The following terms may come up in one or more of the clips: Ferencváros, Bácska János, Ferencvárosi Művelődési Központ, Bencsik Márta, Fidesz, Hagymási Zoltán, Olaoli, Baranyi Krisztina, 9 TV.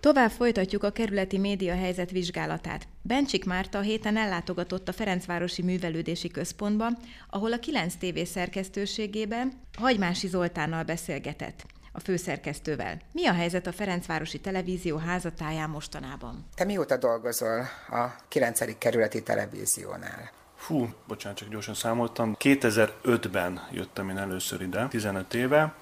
Tovább folytatjuk a kerületi médiahelyzet vizsgálatát. Bencsik Márta a héten ellátogatott a Ferencvárosi Művelődési Központba, ahol a 9 TV szerkesztőségében Hagymási Zoltánnal beszélgetett, a főszerkesztővel. Mi a helyzet a Ferencvárosi Televízió házatáján mostanában? Te mióta dolgozol a 9. kerületi televíziónál? Bocsánat, csak gyorsan számoltam. 2005-ben jöttem én először ide, 15 éve.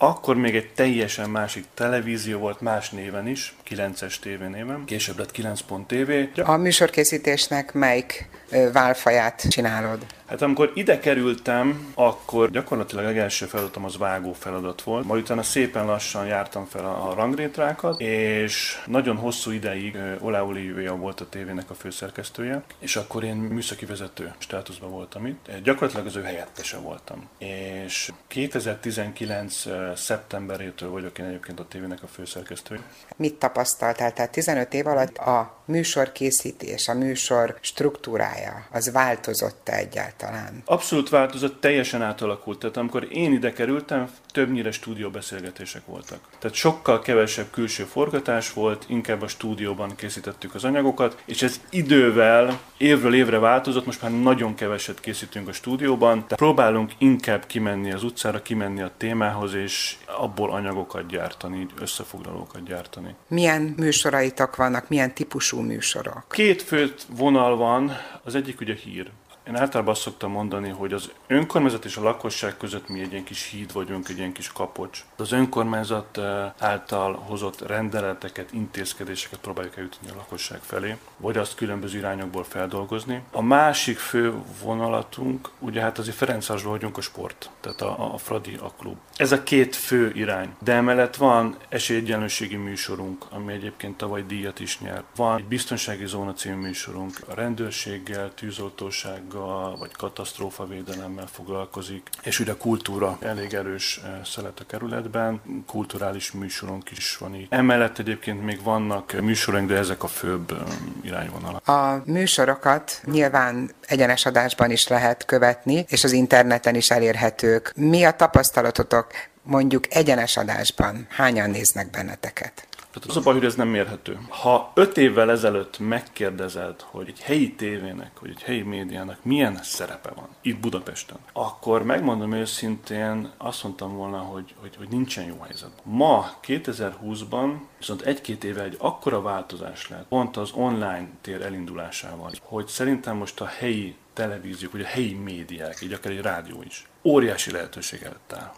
Akkor még egy teljesen másik televízió volt, más néven is, 9-es tévénéven, később lett 9.tv. A műsorkészítésnek melyik válfaját csinálod? Hát amikor ide kerültem, akkor gyakorlatilag a legelső feladatom az vágó feladat volt, majd utána szépen lassan jártam fel a rangrétrákat, és nagyon hosszú ideig Olaoli volt a tévének a főszerkesztője, és akkor én műszaki vezető státuszban voltam itt, gyakorlatilag az ő helyettese voltam. És 2019 szeptemberétől vagyok én egyébként a tévének a főszerkesztője. Mit tapasztaltál? Tehát 15 év alatt a műsorkészítés, a műsor struktúrája, az változott-e egyáltalán? Abszolút változott, teljesen átalakult. Tehát amikor én ide kerültem, többnyire stúdióbeszélgetések voltak. Tehát sokkal kevesebb külső forgatás volt, inkább a stúdióban készítettük az anyagokat, és ez idővel, évről évre változott, most már nagyon keveset készítünk a stúdióban, tehát próbálunk inkább kimenni az utcára, kimenni a témához, és abból anyagokat gyártani, összefoglalókat gyártani. Milyen műsoraitok vannak, milyen típusú műsorok? Két fő vonal van, az egyik ugye hír. Én általában azt szoktam mondani, hogy az önkormányzat és a lakosság között mi egy ilyen kis híd vagyunk, egy ilyen kis kapocs. Az önkormányzat által hozott rendeleteket, intézkedéseket próbáljuk eljutni a lakosság felé, vagy azt különböző irányokból feldolgozni. A másik fő vonalatunk, ugye hát azért Ferencvárosban vagyunk, a sport, tehát a Fradi, a klub. Ez a két fő irány. De emellett van esélyegyenlőségi műsorunk, ami egyébként tavaly díjat is nyert. Van egy biztonsági zóna című műsorunk, a rendőrséggel, tűzoltósággal, vagy katasztrófavédelemmel foglalkozik, és ugye a kultúra elég erős szelet a kerületben, kulturális műsorunk is van így. Emellett egyébként még vannak műsorunk, de ezek a főbb irányvonalak. A műsorokat nyilván egyenes adásban is lehet követni, és az interneten is elérhetők. Mi a tapasztalatotok mondjuk egyenes adásban? Hányan néznek benneteket? Tehát az a baj, hogy ez nem mérhető. Ha 5 évvel ezelőtt megkérdezed, hogy egy helyi tévének, vagy egy helyi médiának milyen szerepe van itt Budapesten, akkor megmondom őszintén, azt mondtam volna, hogy nincsen jó helyzet. Ma 2020-ban viszont 1-2 éve egy akkora változás lett, pont az online tér elindulásával, hogy szerintem most a helyi televíziók, vagy a helyi médiák, így akár egy rádió is, óriási lehetőség előtt áll.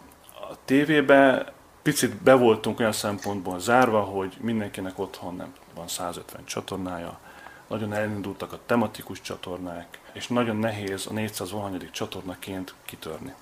A tévébe picit be voltunk olyan szempontból zárva, hogy mindenkinek otthon nem van 150 csatornája, nagyon elindultak a tematikus csatornák, és nagyon nehéz a 400 csatornaként kitörni.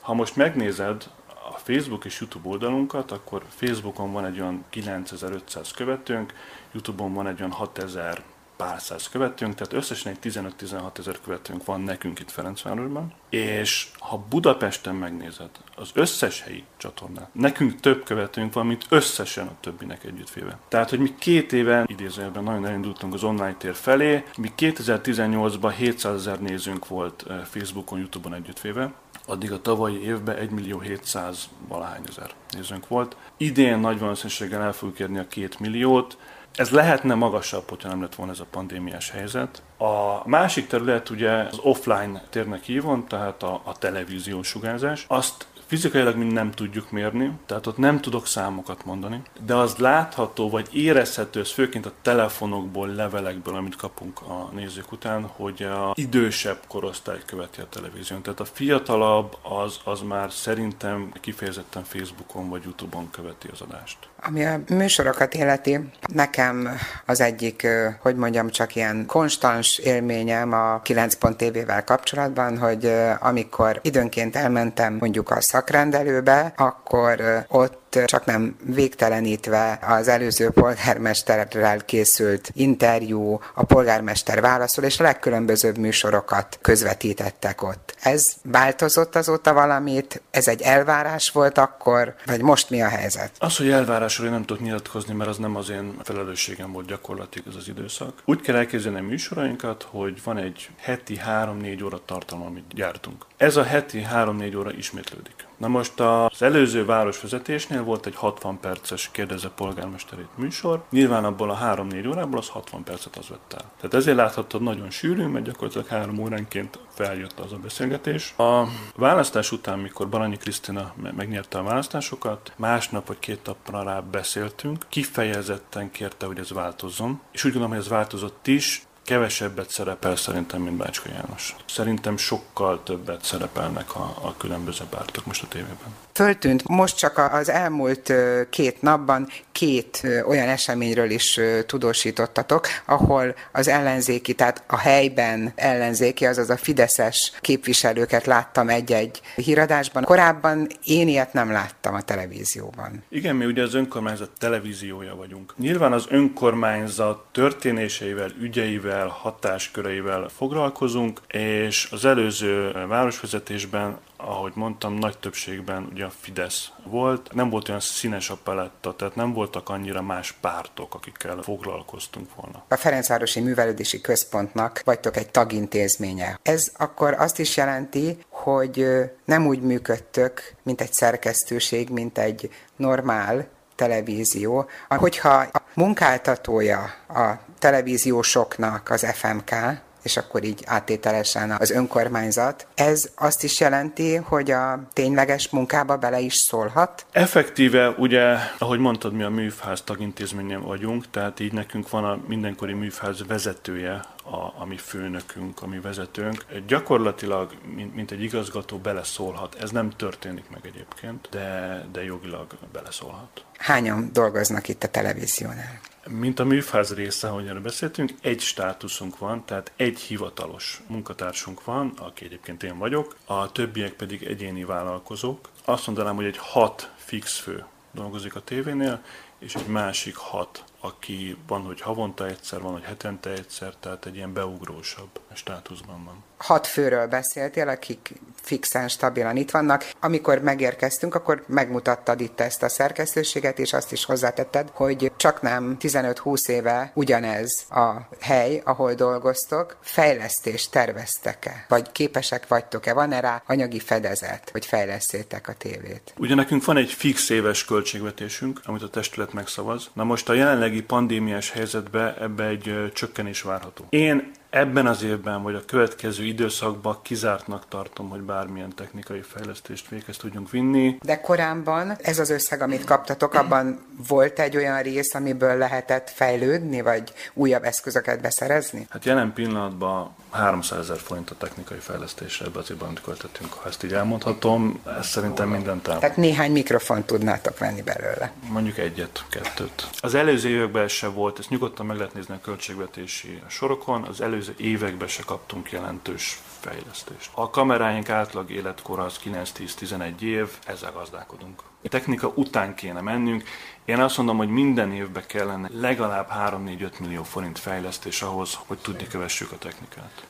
Ha most megnézed a Facebook és YouTube oldalunkat, akkor Facebookon van egy olyan 9500 követőnk, YouTube-on van egy olyan 6000 pár száz követőnk, tehát összesen egy 15-16 ezer követőnk van nekünk itt Ferencvárosban, és ha Budapesten megnézed az összes helyi csatornát, nekünk több követőnk van, mint összesen a többinek együttvéve. Tehát, hogy mi 2 éve, idézőjelben nagyon elindultunk az online tér felé, mi 2018-ban 700 000 nézőnk volt Facebookon, YouTube-on együttvéve, addig a tavalyi évben 1.700.000 nézőnk volt. Idén nagy valószínűséggel el fogjuk érni a 2 milliót, ez lehetne magasabb, hogyha nem lett volna ez a pandémiás helyzet. A másik terület ugye az offline térnek hívom, tehát a televíziós sugárzás. Azt fizikailag mind nem tudjuk mérni, tehát ott nem tudok számokat mondani, de az látható vagy érezhető, ez főként a telefonokból, levelekből, amit kapunk a nézők után, hogy az idősebb korosztály követi a televízión. Tehát a fiatalabb az már szerintem kifejezetten Facebookon vagy YouTube-on követi az adást. Ami a műsorokat illeti, nekem az egyik, hogy mondjam, csak ilyen konstans élményem a 9.tv-vel kapcsolatban, hogy amikor időnként elmentem mondjuk a szakrendelőbe, akkor ott csak nem végtelenítve az előző polgármesterrel készült interjú, a polgármester válaszol, és a legkülönbözőbb műsorokat közvetítettek ott. Ez változott azóta valamit? Ez egy elvárás volt akkor? Vagy most mi a helyzet? Az, hogy elvárásról én nem tudok nyilatkozni, mert az nem az én felelősségem volt gyakorlatilag ez az időszak. Úgy kell elképzelni a műsorainkat, hogy van egy heti 3-4 óra tartalma, amit gyártunk. Ez a heti 3-4 óra ismétlődik. Na most az előző városvezetésnél volt egy 60 perces kérdezze polgármesterét műsor, nyilván abból a 3-4 órából az 60 percet az vett el. Tehát ezért láthattad nagyon sűrű, mert gyakorlatilag 3 óránként feljött az a beszélgetés. A választás után, mikor Baranyi Krisztina megnyerte a választásokat, másnap vagy 2 nappal rá beszéltünk, kifejezetten kérte, hogy ez változzon, és úgy gondolom, hogy ez változott is. Kevesebbet szerepel szerintem, mint Bácska János. Szerintem sokkal többet szerepelnek a különböző pártok most a tévében. Föltűnt most csak az elmúlt 2 napban 2 olyan eseményről is tudósítottatok, ahol az ellenzéki, tehát a helyben ellenzéki, azaz a fideszes képviselőket láttam egy-egy híradásban. Korábban én ilyet nem láttam a televízióban. Igen, mi ugye az önkormányzat televíziója vagyunk. Nyilván az önkormányzat történéseivel, ügyeivel, hatásköreivel foglalkozunk, és az előző városvezetésben, ahogy mondtam, nagy többségben ugye a Fidesz volt. Nem volt olyan színes a paletta, tehát nem voltak annyira más pártok, akikkel foglalkoztunk volna. A Ferencvárosi Művelődési Központnak vagytok egy tagintézménye. Ez akkor azt is jelenti, hogy nem úgy működtök, mint egy szerkesztőség, mint egy normál televízió. Hogyha a munkáltatója a televíziósoknak az FMK, és akkor így áttételesen az önkormányzat, ez azt is jelenti, hogy a tényleges munkába bele is szólhat? Effektíve, ugye, ahogy mondtad, mi a műfház tagintézményen vagyunk, tehát így nekünk van a mindenkori műfház vezetője, a mi főnökünk, a mi vezetőnk. Gyakorlatilag, mint egy igazgató beleszólhat. Ez nem történik meg egyébként, de jogilag beleszólhat. Hányan dolgoznak itt a televíziónál? Mint a műfáz része, ahogy erről beszéltünk, egy státuszunk van, tehát egy hivatalos munkatársunk van, aki egyébként én vagyok, a többiek pedig egyéni vállalkozók. Azt mondanám, hogy egy 6 fix fő dolgozik a tévénél, és egy másik 6, aki van, hogy havonta egyszer, van, hogy hetente egyszer, tehát egy ilyen beugrósabb státuszban van. 6 főről beszéltél, akik fixen, stabilan itt vannak. Amikor megérkeztünk, akkor megmutattad itt ezt a szerkesztőséget, és azt is hozzátetted, hogy csak nem 15-20 éve ugyanez a hely, ahol dolgoztok. Fejlesztést terveztek-e? Vagy képesek vagytok-e? Van-e rá anyagi fedezet, hogy fejlesztétek a tévét? Ugye nekünk van egy fix éves költségvetésünk, amit a testület megszavaz. Na most a jelenlegi pandémiás helyzetben ebbe egy csökkenés várható. Én ebben az évben, vagy a következő időszakban kizártnak tartom, hogy bármilyen technikai fejlesztést véghez tudjunk vinni. De korábban ez az összeg, amit kaptatok, abban volt egy olyan rész, amiből lehetett fejlődni, vagy újabb eszközöket beszerezni? Hát jelen pillanatban 300 000 forint a technikai fejlesztésre ebbe az évben, amit költöttünk. Ha ezt így elmondhatom, ez szerintem mindent el. Tehát néhány mikrofont tudnátok venni belőle? Mondjuk 1-2. Az előző években se volt, ezt nyugodtan meg lehet nézni a költségvetési sorokon, az előző években se kaptunk jelentős fejlesztést. A kameráink átlag életkora az 9-10-11 év, ezzel gazdálkodunk. A technika után kéne mennünk. Én azt mondom, hogy minden évben kellene legalább 3-4-5 millió forint fejlesztés ahhoz, hogy tudni kövessük a technikát.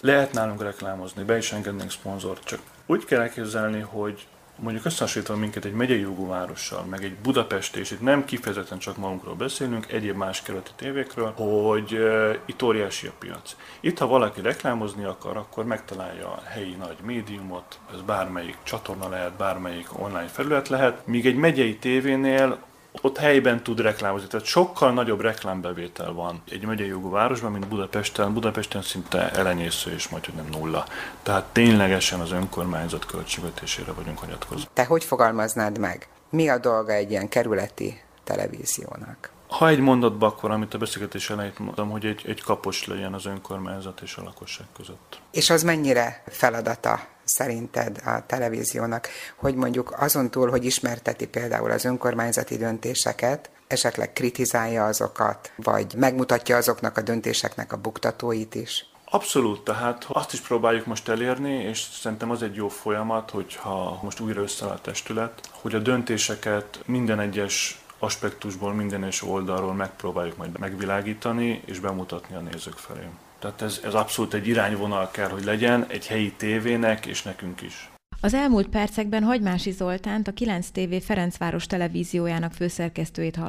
Lehet nálunk reklámozni, be is engednénk szponzort, csak úgy kell elképzelni, hogy mondjuk összehasonlítva minket egy megyei jogú várossal, meg egy budapesti, és itt nem kifejezetten csak magunkról beszélünk, egyéb más kerületi tévékről, hogy itt óriási a piac. Itt, ha valaki reklámozni akar, akkor megtalálja a helyi nagy médiumot, ez bármelyik csatorna lehet, bármelyik online felület lehet, míg egy megyei tévénél ott helyben tud reklámozni, tehát sokkal nagyobb reklámbevétel van egy megyei jogú városban, mint Budapesten. Budapesten szinte elenyésző és majdhogy nem nulla. Tehát ténylegesen az önkormányzat költségvetésére vagyunk hagyatkozva. Te hogy fogalmaznád meg? Mi a dolga egy ilyen kerületi televíziónak? Ha egy mondatban, akkor amit a beszélgetés elejét mondtam, hogy egy kapocs legyen az önkormányzat és a lakosság között. És az mennyire feladata szerinted a televíziónak, hogy mondjuk azon túl, hogy ismerteti például az önkormányzati döntéseket, esetleg kritizálja azokat, vagy megmutatja azoknak a döntéseknek a buktatóit is? Abszolút, tehát azt is próbáljuk most elérni, és szerintem az egy jó folyamat, hogyha most újra összeáll a testület, hogy a döntéseket minden egyes aspektusból, minden egyes oldalról megpróbáljuk majd megvilágítani és bemutatni a nézők felé. Tehát ez abszolút egy irányvonal kell, hogy legyen egy helyi tévének és nekünk is. Az elmúlt percekben Hagymási Zoltánt, a 9 TV Ferencváros televíziójának főszerkesztőjét hallották.